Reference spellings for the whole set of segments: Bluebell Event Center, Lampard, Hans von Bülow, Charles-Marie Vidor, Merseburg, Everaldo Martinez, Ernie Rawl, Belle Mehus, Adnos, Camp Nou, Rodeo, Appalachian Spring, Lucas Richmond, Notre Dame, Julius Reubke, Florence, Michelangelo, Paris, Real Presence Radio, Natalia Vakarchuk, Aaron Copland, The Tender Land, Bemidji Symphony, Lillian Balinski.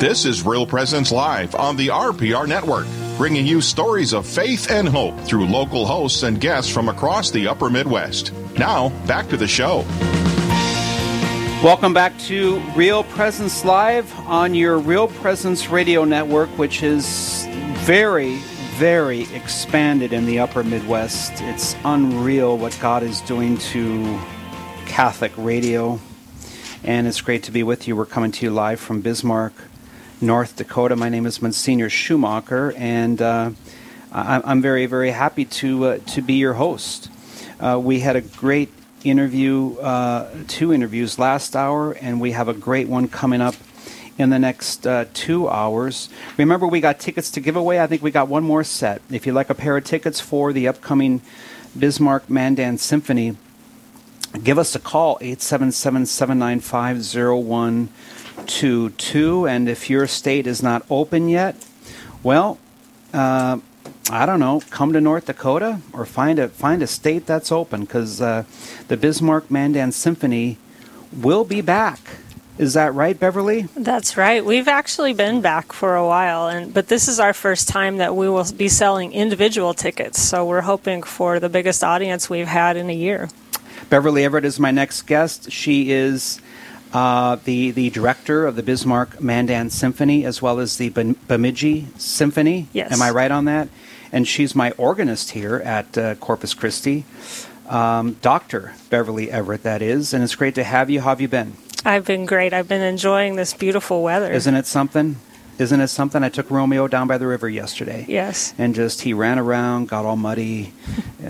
This is Real Presence Live on the RPR Network, bringing you stories of faith and hope through local hosts and guests from across the upper Midwest. Now, back to the show. Welcome back to Real Presence Live on your Real Presence Radio Network, which is very, very expanded in the upper Midwest. It's unreal what God is doing to Catholic radio. And it's great to be with you. We're coming to you live from Bismarck, North Dakota. My name is Monsignor Schumacher, and I'm very, very happy to be your host. We had a great interview, two interviews last hour, and we have a great one coming up in the next 2 hours. Remember, we got tickets to give away. I think we got one more set. If you'd like a pair of tickets for the upcoming Bismarck Mandan Symphony, give us a call, 877-795-0122. And if your state is not open yet, well, I don't know, come to North Dakota or find a state that's open, because the Bismarck Mandan Symphony will be back. Is that right, Beverly? That's right. We've actually been back for a while, but this is our first time that we will be selling individual tickets. So we're hoping for the biggest audience we've had in a year. Beverly Everett is my next guest. She is the director of the Bismarck Mandan Symphony, as well as the Bemidji Symphony. Yes. Am I right on that? And she's my organist here at Corpus Christi. Dr. Beverly Everett, that is. And it's great to have you. How have you been? I've been great. I've been enjoying this beautiful weather. Isn't it something? Isn't it something? I took Romeo down by the river yesterday. Yes. And he ran around, got all muddy,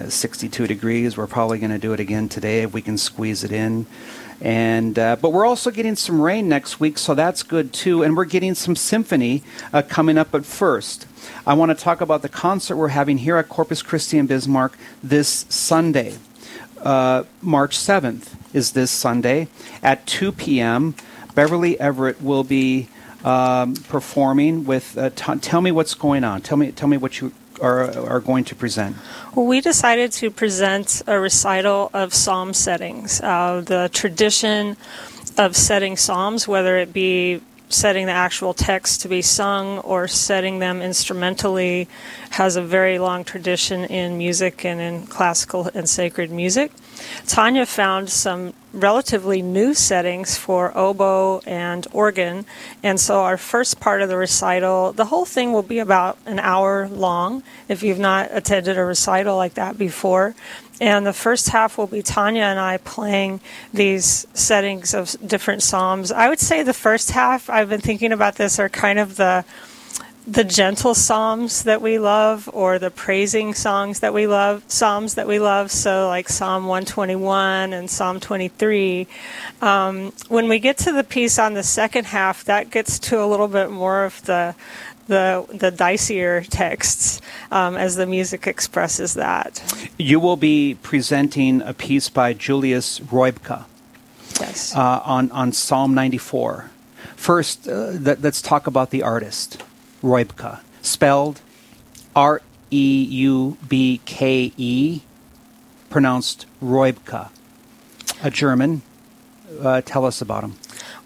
62 degrees. We're probably going to do it again today if we can squeeze it in. And but we're also getting some rain next week, so that's good too. And we're getting some symphony coming up. But first, I want to talk about the concert we're having here at Corpus Christi in Bismarck this Sunday. March 7th is this Sunday at 2 p.m. Beverly Everett will be performing with tell me what's going on. Tell me what you are going to present. Well, we decided to present a recital of psalm settings. The tradition of setting psalms, whether it be setting the actual text to be sung or setting them instrumentally, has a very long tradition in music and in classical and sacred music. Tanya found some relatively new settings for oboe and organ, and so our first part of the recital, the whole thing will be about an hour long if you've not attended a recital like that before. And the first half will be Tanya and I playing these settings of different psalms. I would say the first half, I've been thinking about this, are kind of the gentle psalms that we love, or the praising songs that we love, psalms that we love, so like Psalm 121 and Psalm 23. When we get to the piece on the second half, that gets to a little bit more of the dicier texts, as the music expresses that. You will be presenting a piece by Julius Reubke. Yes. On Psalm 94. First, let's talk about the artist. Reubke, spelled R-E-U-B-K-E, pronounced Reubke, a German. Tell us about him.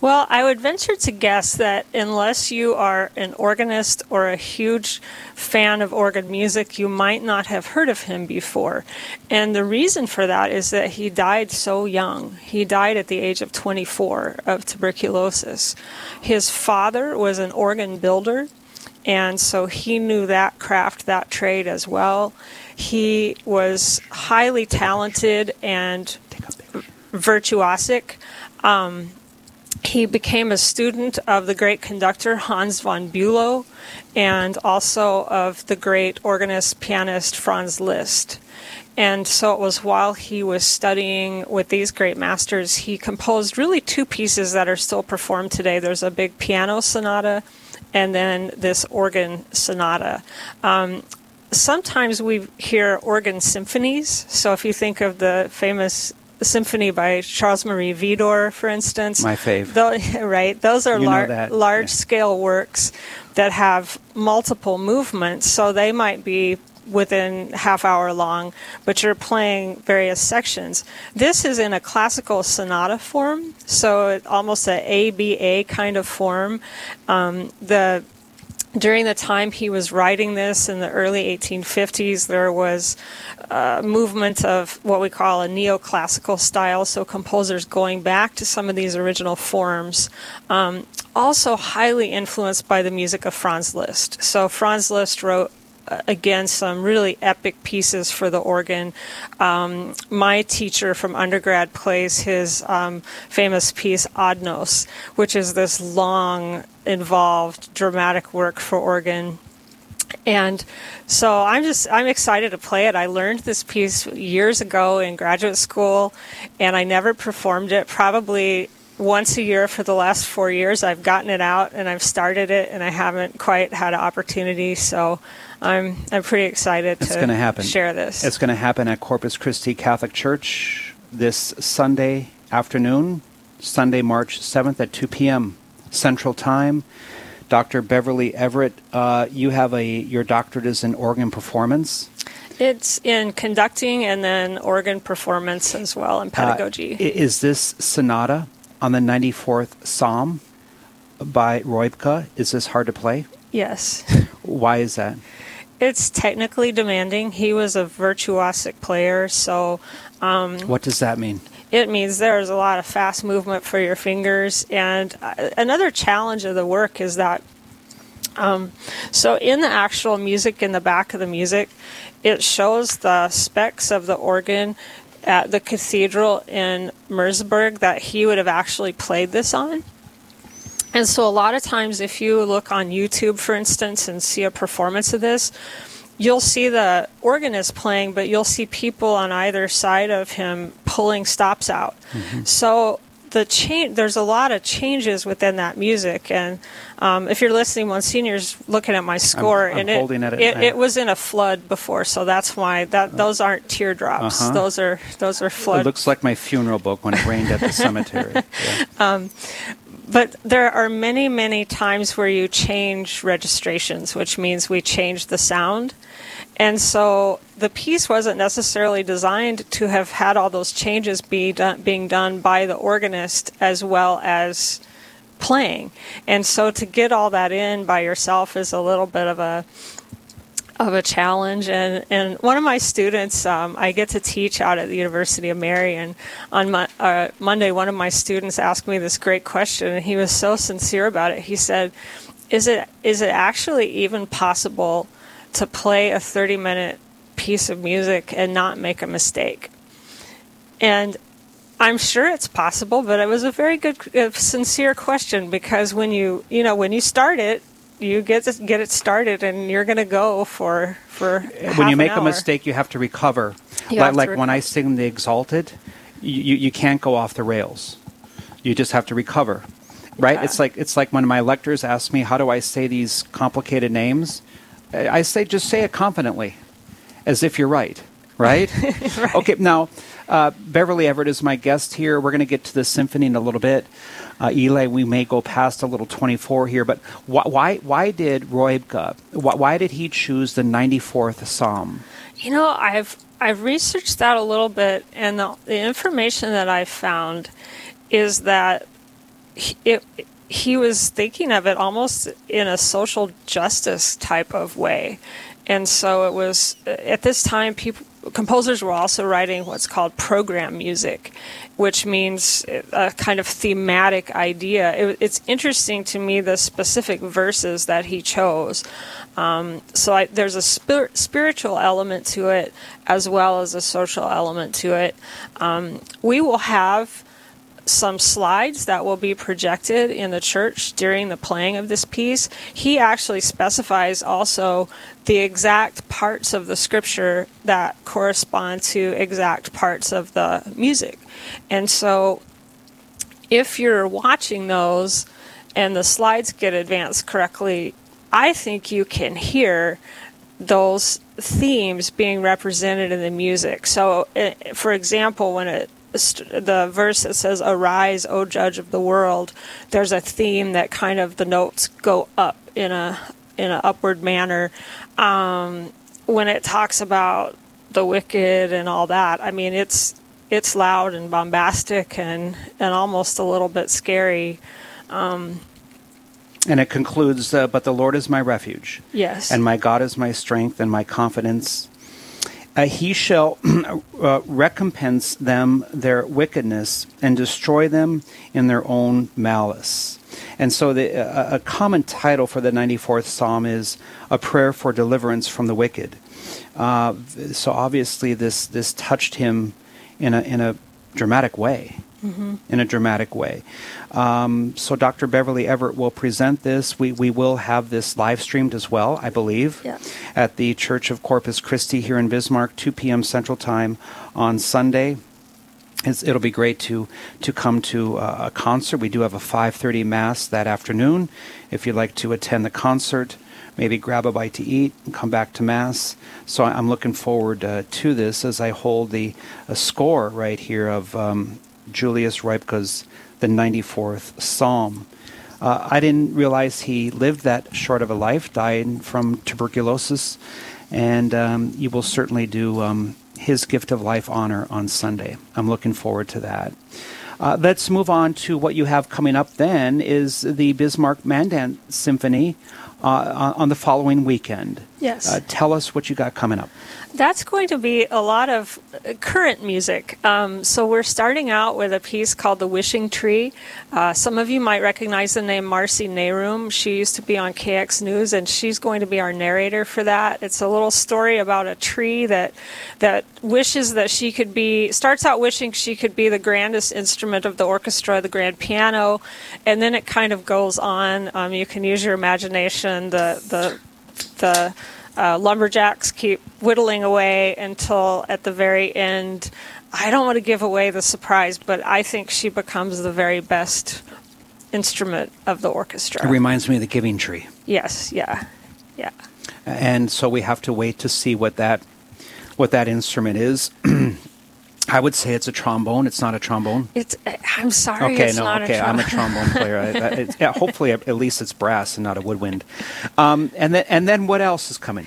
Well, I would venture to guess that unless you are an organist or a huge fan of organ music, you might not have heard of him before. And the reason for that is that he died so young. He died at the age of 24 of tuberculosis. His father was an organ builder, and so he knew that craft, that trade as well. He was highly talented and virtuosic. He became a student of the great conductor Hans von Bülow, and also of the great organist, pianist Franz Liszt. And so it was while he was studying with these great masters, he composed really two pieces that are still performed today. There's a big piano sonata and then this organ sonata. Sometimes we hear organ symphonies. So if you think of the famous symphony by Charles-Marie Vidor, for instance. My fave. Right. Those are large-scale works that have multiple movements, so they might be within half hour long, but you're playing various sections. This is in a classical sonata form, so it's almost an ABA kind of form. During the time he was writing this in the early 1850s, there was a movement of what we call a neoclassical style, so composers going back to some of these original forms, also highly influenced by the music of Franz Liszt. So Franz Liszt wrote, again, some really epic pieces for the organ. My teacher from undergrad plays his famous piece, Adnos, which is this long, involved, dramatic work for organ. And so I'm excited to play it. I learned this piece years ago in graduate school, and I never performed it. Probably once a year for the last 4 years, I've gotten it out, and I've started it, and I haven't quite had an opportunity, so I'm pretty excited to share this. It's going to happen at Corpus Christi Catholic Church this Sunday afternoon, Sunday, March 7th at 2 p.m. Central Time. Dr. Beverly Everett, you have your doctorate is in organ performance. It's in conducting and then organ performance as well, and pedagogy. Is this sonata on the 94th Psalm by Reubke? Is this hard to play? Yes. Why is that? It's technically demanding. He was a virtuosic player, so... what does that mean? It means there's a lot of fast movement for your fingers. And another challenge of the work is that... so in the actual music, in the back of the music, it shows the specs of the organ at the cathedral in Merseburg that he would have actually played this on. And so a lot of times if you look on YouTube, for instance, and see a performance of this, you'll see the organist playing, but you'll see people on either side of him pulling stops out. Mm-hmm. So there's a lot of changes within that music. And if you're listening, Monsignor's looking at my score. I'm holding at it. It was in a flood before, so that's why those aren't teardrops. Uh-huh. Those are flood. It looks like my funeral book when it rained at the cemetery. Yeah. But there are many, many times where you change registrations, which means we change the sound. And so the piece wasn't necessarily designed to have had all those changes being done by the organist as well as playing. And so to get all that in by yourself is a little bit of a challenge. And one of my students, I get to teach out at the University of Mary, and on Monday one of my students asked me this great question, and he was so sincere about it. He said, is it actually even possible to play a 30-minute piece of music and not make a mistake? And I'm sure it's possible, but it was a very good, sincere question, because when you start it, you get it started, and you're going to go for half when you make an hour. A mistake, you have to recover. When I sing the Exalted, you can't go off the rails. You just have to recover, right? Yeah. It's like when my lecturers ask me, how do I say these complicated names? I say, just say it confidently, as if you're right? Right. Okay, now, Beverly Everett is my guest here. We're going to get to the symphony in a little bit. Eli, we may go past a little 24 here, but why did Reubke, why did he choose the 94th Psalm? You know, I've researched that a little bit, and the information that I found is that he was thinking of it almost in a social justice type of way. And so it was, at this time, composers were also writing what's called program music, which means a kind of thematic idea. It's interesting to me, the specific verses that he chose. So there's a spiritual element to it as well as a social element to it. We will have some slides that will be projected in the church during the playing of this piece. He actually specifies also the exact parts of the scripture that correspond to exact parts of the music. And so if you're watching those and the slides get advanced correctly, I think you can hear those themes being represented in the music. So, for example, when the verse that says, "Arise, O judge of the world," there's a theme that kind of the notes go up in an upward manner. when it talks about the wicked and all that, I mean, it's loud and bombastic and almost a little bit scary. And it concludes, but the Lord is my refuge. Yes. And my God is my strength and my confidence. He shall recompense them their wickedness and destroy them in their own malice. And so a common title for the 94th Psalm is A Prayer for Deliverance from the Wicked. So obviously this touched him in a dramatic way. Mm-hmm. In a dramatic way. So Dr. Beverly Everett will present this. We will have this live streamed as well, I believe, at the Church of Corpus Christi here in Bismarck, 2 p.m. Central Time on Sunday. It'll be great to come to a concert. We do have a 5:30 Mass that afternoon. If you'd like to attend the concert, maybe grab a bite to eat and come back to Mass. So I'm looking forward to this as I hold a score right here of Julius Reubke's the 94th Psalm. I didn't realize he lived that short of a life, died from tuberculosis, and you will certainly do his gift of life honor on Sunday. I'm looking forward to that. Let's move on to what you have coming up then is the Bismarck Mandan Symphony on the following weekend. Yes. Tell us what you got coming up. That's going to be a lot of current music. So we're starting out with a piece called The Wishing Tree. Some of you might recognize the name Marcy Nehrum. She used to be on KX News, and she's going to be our narrator for that. It's a little story about a tree that wishes that she could be, starts out wishing she could be the grandest instrument of the orchestra, the grand piano, and then it kind of goes on. You can use your imagination. The lumberjacks keep whittling away until at the very end, I don't want to give away the surprise, but I think she becomes the very best instrument of the orchestra. It reminds me of the Giving Tree. Yes, yeah. And so we have to wait to see what that instrument is. I would say it's a trombone. It's not a trombone. I'm sorry. Okay, it's not a trombone. I'm a trombone player. Hopefully, at least it's brass and not a woodwind. And then what else is coming?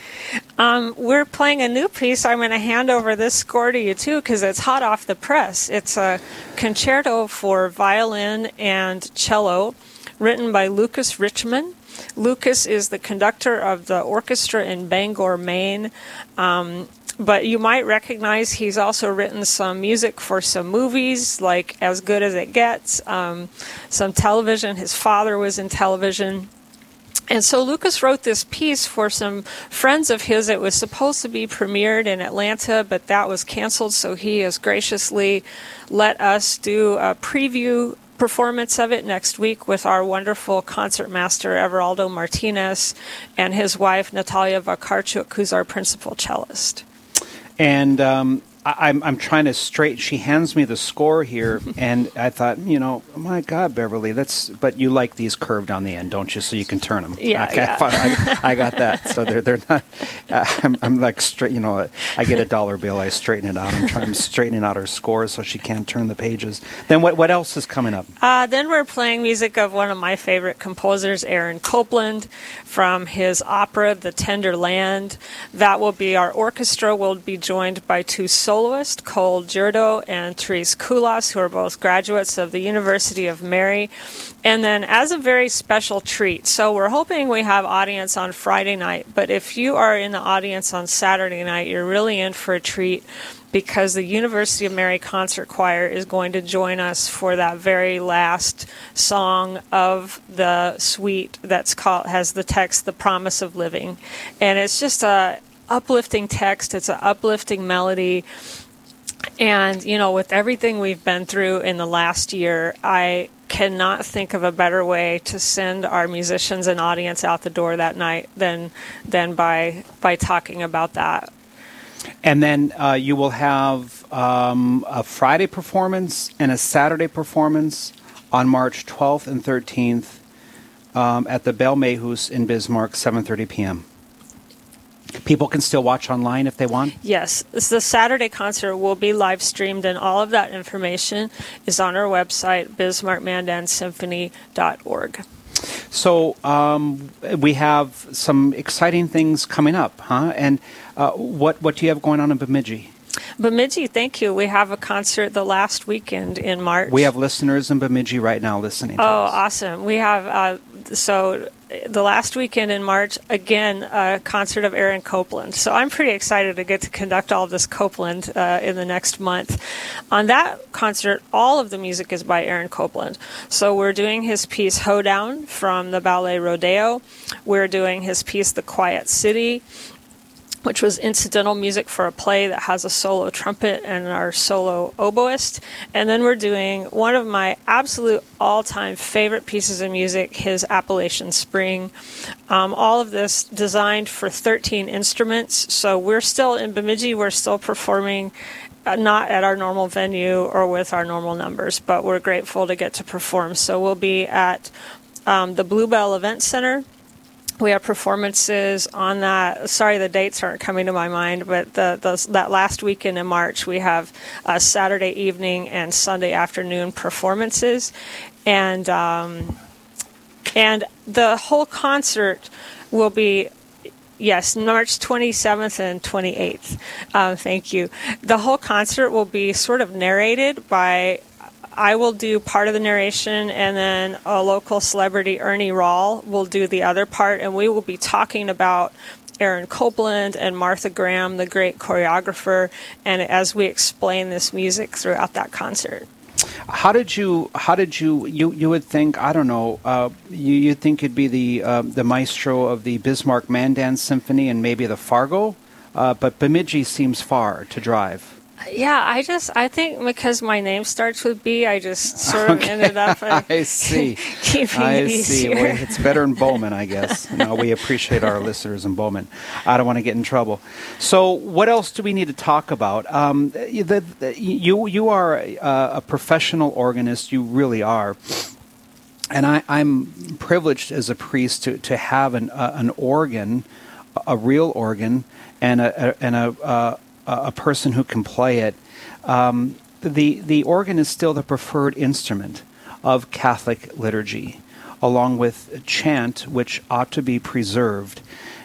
We're playing a new piece. I'm going to hand over this score to you too because it's hot off the press. It's a concerto for violin and cello, written by Lucas Richmond. Lucas is the conductor of the orchestra in Bangor, Maine. But you might recognize he's also written some music for some movies, like As Good as It Gets, some television. His father was in television. And so Lucas wrote this piece for some friends of his. It was supposed to be premiered in Atlanta, but that was canceled. So he has graciously let us do a preview performance of it next week with our wonderful concertmaster Everaldo Martinez and his wife Natalia Vakarchuk, who's our principal cellist. And I'm trying to straight. She hands me the score here, and I thought, oh my God, Beverly, but you like these curved on the end, don't you? So you can turn them. Yeah, okay, yeah. I got that. So they're not. I'm like straight. I get a $1 bill. I straighten it out. I'm straightening out her score so she can't turn the pages. Then what else is coming up? Then we're playing music of one of my favorite composers, Aaron Copland, from his opera The Tender Land. That will be our orchestra. We'll be joined by two soloists, Cole Girdo and Therese Kulas, who are both graduates of the University of Mary. And then as a very special treat, so we're hoping we have audience on Friday night, but if you are in the audience on Saturday night, you're really in for a treat because the University of Mary Concert Choir is going to join us for that very last song of the suite that's has the text, The Promise of Living. And it's just a uplifting text. It's an uplifting melody. And, with everything we've been through in the last year, I cannot think of a better way to send our musicians and audience out the door that night than by talking about that. And then you will have a Friday performance and a Saturday performance on March 12th and 13th at the Belle Mehus in Bismarck, 7:30 p.m. People can still watch online if they want? Yes. The Saturday concert will be live streamed, and all of that information is on our website, BismarckMandanSymphony.org. So we have some exciting things coming up, huh? And what do you have going on in Bemidji? Bemidji, thank you. We have a concert the last weekend in March. We have listeners in Bemidji right now listening to us. Oh, awesome. We have, so the last weekend in March, again, a concert of Aaron Copland. So I'm pretty excited to get to conduct all of this Copland in the next month. On that concert, all of the music is by Aaron Copland. So we're doing his piece Hoedown from the ballet Rodeo. We're doing his piece The Quiet City, which was incidental music for a play that has a solo trumpet and our solo oboist. And then we're doing one of my absolute all-time favorite pieces of music, his Appalachian Spring. All of this designed for 13 instruments. So we're still in Bemidji. We're still performing, not at our normal venue or with our normal numbers, but we're grateful to get to perform. So we'll be at the Bluebell Event Center. We have performances on that. Sorry, the dates aren't coming to my mind, but that last weekend in March, we have a Saturday evening and Sunday afternoon performances. And the whole concert will be, yes, March 27th and 28th. Thank you. The whole concert will be sort of narrated by... I will do part of the narration, and then a local celebrity, Ernie Rawl, will do the other part, and we will be talking about Aaron Copland and Martha Graham, the great choreographer, and as we explain this music throughout that concert. How did you would think, I don't know, you'd think you'd be the maestro of the Bismarck Mandan Symphony and maybe the Fargo, but Bemidji seems far to drive. Yeah, I think because my name starts with B, I just sort of ended up keeping it easier. Well, it's better in Bowman, I guess. No, we appreciate our listeners in Bowman. I don't want to get in trouble. So what else do we need to talk about? You are a professional organist. You really are. And I'm privileged as a priest to have an organ, a real organ, and a person who can play it. The organ is still the preferred instrument of Catholic liturgy, along with chant, which ought to be preserved.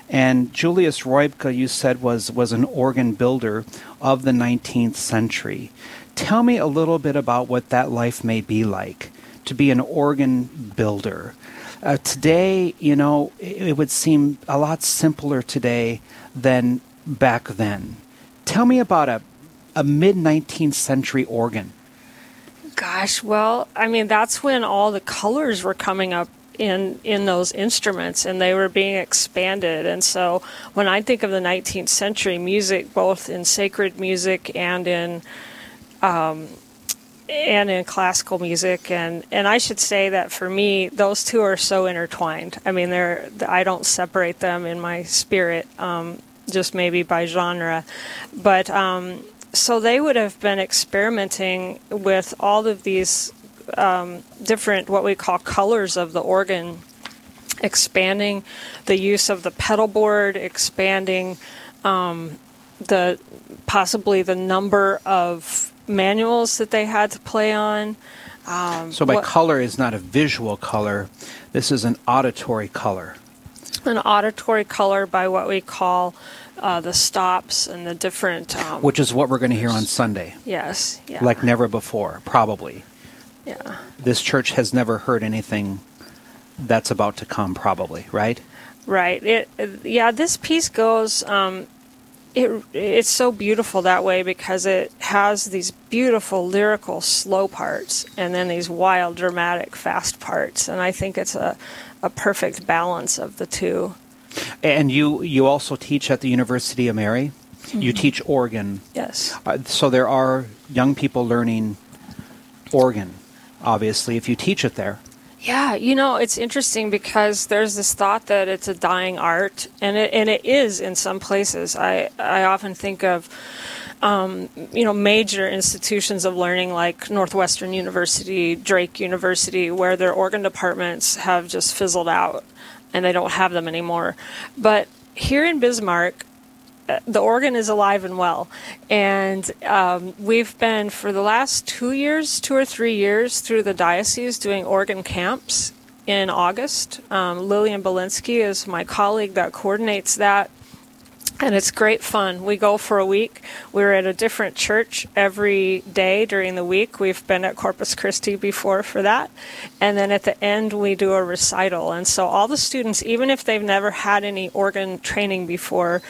And Julius Reubke, you said, was an organ builder of the 19th century. Tell me a little bit about what that life may be like, to be an organ builder. Today, you know, it would seem a lot simpler today than back then. Tell me about a mid-19th century organ. Gosh, well, I mean, that's when all the colors were coming up in those instruments, and they were being expanded. And so when I think of the 19th century music, both in sacred music and in classical music, and I should say that for me, those two are so intertwined. I mean, I don't separate them in my spirit. Just maybe by genre. But so they would have been experimenting with all of these different, what we call colors of the organ, expanding the use of the pedal board, expanding the possibly the number of manuals that they had to play on. Color is not a visual color. This is an auditory color. An auditory color by what we call the stops and the different... which is what we're going to hear on Sunday. Yes. Yeah. Like never before, probably. Yeah. This church has never heard anything that's about to come, probably, right? Right. This piece goes... It's so beautiful that way because it has these beautiful lyrical slow parts and then these wild, dramatic, fast parts. And I think it's a perfect balance of the two. And you also teach at the University of Mary. Mm-hmm. You teach organ. Yes. So there are young people learning organ, obviously, if you teach it there. Yeah, you know, it's interesting because there's this thought that it's a dying art, and it is in some places. I often think of, major institutions of learning like Northwestern University, Drake University, where their organ departments have just fizzled out, and they don't have them anymore. But here in Bismarck, the organ is alive and well, and we've been for the last 2 or 3 years through the diocese doing organ camps, in August. Lillian Balinski is my colleague that coordinates that, and it's great fun. We go for a week. We're at a different church every day during the week. We've been at Corpus Christi before for that. And then at the end, we do a recital. And so all the students, even if they've never had any organ training before,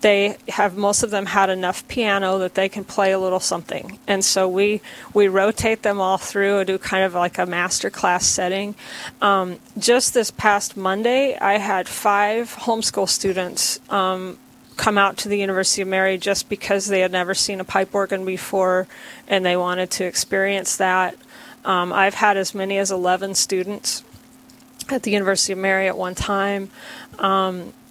they have, most of them had enough piano that they can play a little something. And so we rotate them all through and do kind of like a master class setting. Just this past Monday, I had 5 homeschool students come out to the University of Mary just because they had never seen a pipe organ before and they wanted to experience that. I've had as many as 11 students at the University of Mary at one time.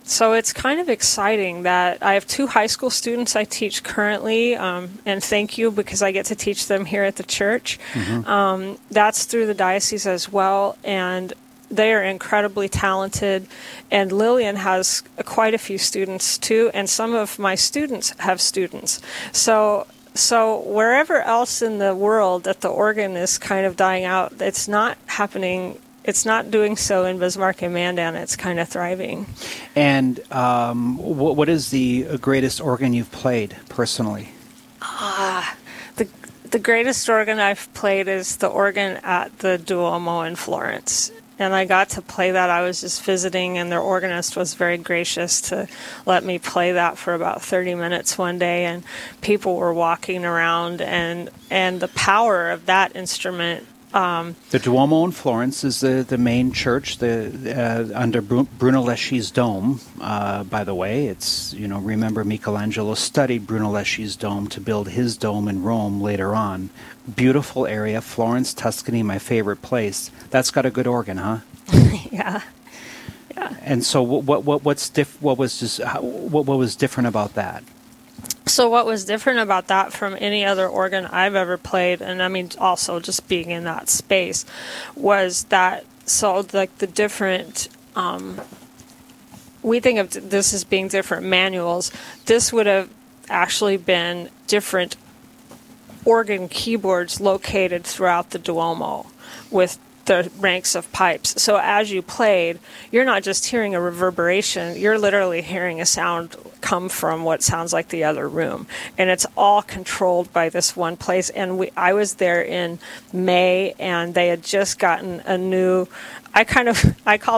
So it's kind of exciting that I have 2 high school students I teach currently, and thank you because I get to teach them here at the church. Mm-hmm. That's through the diocese as well, and they are incredibly talented, and Lillian has quite a few students too, and some of my students have students. So wherever else in the world that the organ is kind of dying out, it's not happening. It's not doing so in Bismarck and Mandan. It's kind of thriving. And what is the greatest organ you've played personally? The greatest organ I've played is the organ at the Duomo in Florence. And I got to play that. I was just visiting, and their organist was very gracious to let me play that for about 30 minutes one day. And people were walking around, and the power of that instrument. The Duomo in Florence is the main church under Brunelleschi's dome, by the way. It's, remember Michelangelo studied Brunelleschi's dome to build his dome in Rome later on. Beautiful area, Florence, Tuscany, my favorite place. That's got a good organ, huh? Yeah. And so what was different about that? So what was different about that from any other organ I've ever played, and I mean also just being in that space, was that the different, we think of this as being different manuals. This would have actually been different organ keyboards located throughout the Duomo with the ranks of pipes. So as you played, you're not just hearing a reverberation, you're literally hearing a sound come from what sounds like the other room. And it's all controlled by this one place. And I was there in May, and they had just gotten a new, I called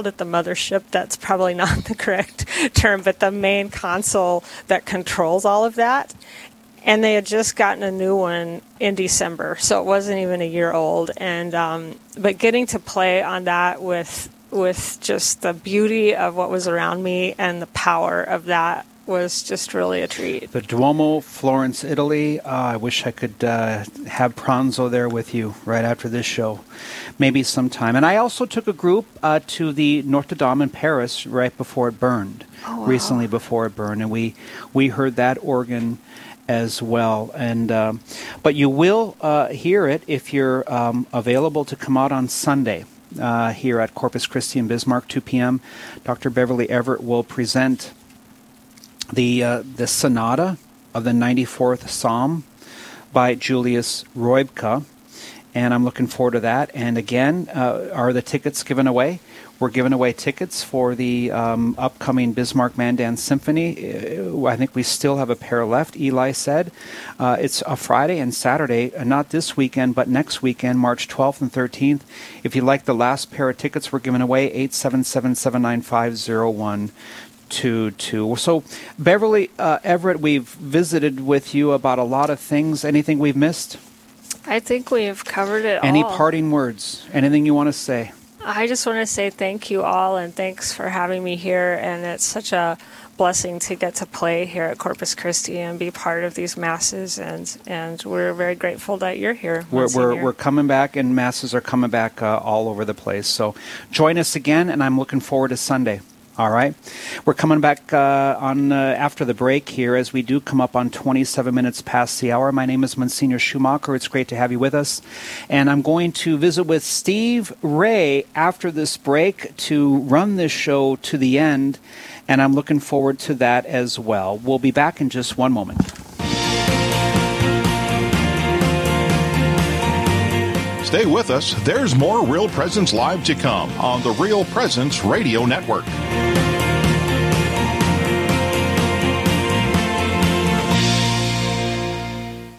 it the mothership. That's probably not the correct term, but the main console that controls all of that. And they had just gotten a new one in December, so it wasn't even a year old. And but getting to play on that with just the beauty of what was around me and the power of that was just really a treat. The Duomo, Florence, Italy. I wish I could have Pranzo there with you right after this show, maybe sometime. And I also took a group to the Notre Dame in Paris right before it burned, recently before it burned, and we heard that organ as well. And but you will hear it if you're available to come out on Sunday here at Corpus Christi in Bismarck, 2 p.m. Dr. Beverly Everett will present the Sonata of the 94th Psalm by Julius Reubke, and I'm looking forward to that. And again, are the tickets given away? We're giving away tickets for the upcoming Bismarck Mandan Symphony. I think we still have a pair left, Eli said. It's a Friday and Saturday, not this weekend, but next weekend, March 12th and 13th. If you'd like the last pair of tickets we're giving away, 877-795-0122. So, Beverly Everett, we've visited with you about a lot of things. Anything we've missed? I think we've covered it all. Any parting words? Anything you want to say? I just want to say thank you all, and thanks for having me here. And it's such a blessing to get to play here at Corpus Christi and be part of these masses. And we're very grateful that you're here. We're coming back, and masses are coming back all over the place. So join us again, and I'm looking forward to Sunday. All right. We're coming back on after the break here as we do come up on 27 minutes past the hour. My name is Monsignor Schumacher. It's great to have you with us. And I'm going to visit with Steve Ray after this break to run this show to the end. And I'm looking forward to that as well. We'll be back in just one moment. Stay with us. There's more Real Presence Live to come on the Real Presence Radio Network.